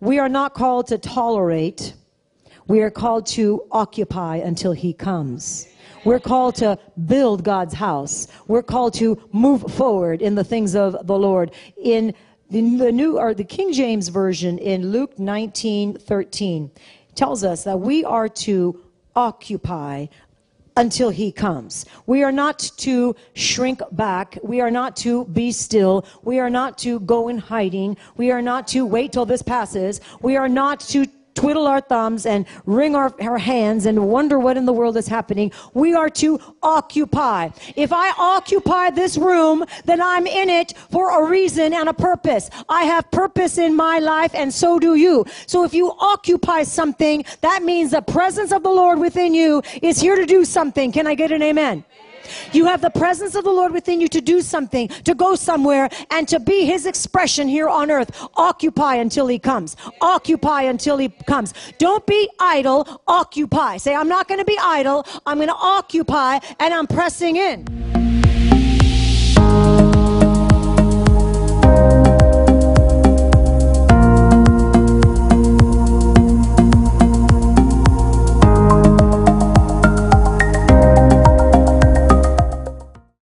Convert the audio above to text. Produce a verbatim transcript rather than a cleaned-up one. We are not called to tolerate. We are called to occupy until he comes. We're called to build God's house. We're called to move forward in the things of the Lord. In the new or the King James Version in Luke nineteen thirteen tells us that we are to occupy until he comes. We are not to shrink back. We are not to be still. We are not to go in hiding. We are not to wait till this passes. We are not to twiddle our thumbs and wring our, our hands and wonder what in the world is happening. We are to occupy. If I occupy this room, then I'm in it for a reason and a purpose. I have purpose in my life, and so do you. So if you occupy something, that means the presence of the Lord within you is here to do something. Can I get an amen? You have the presence of the Lord within you to do something, to go somewhere, and to be his expression here on earth. Occupy until he comes. Occupy until he comes. Don't be idle. Occupy. Say, I'm not going to be idle. I'm going to occupy, and I'm pressing in.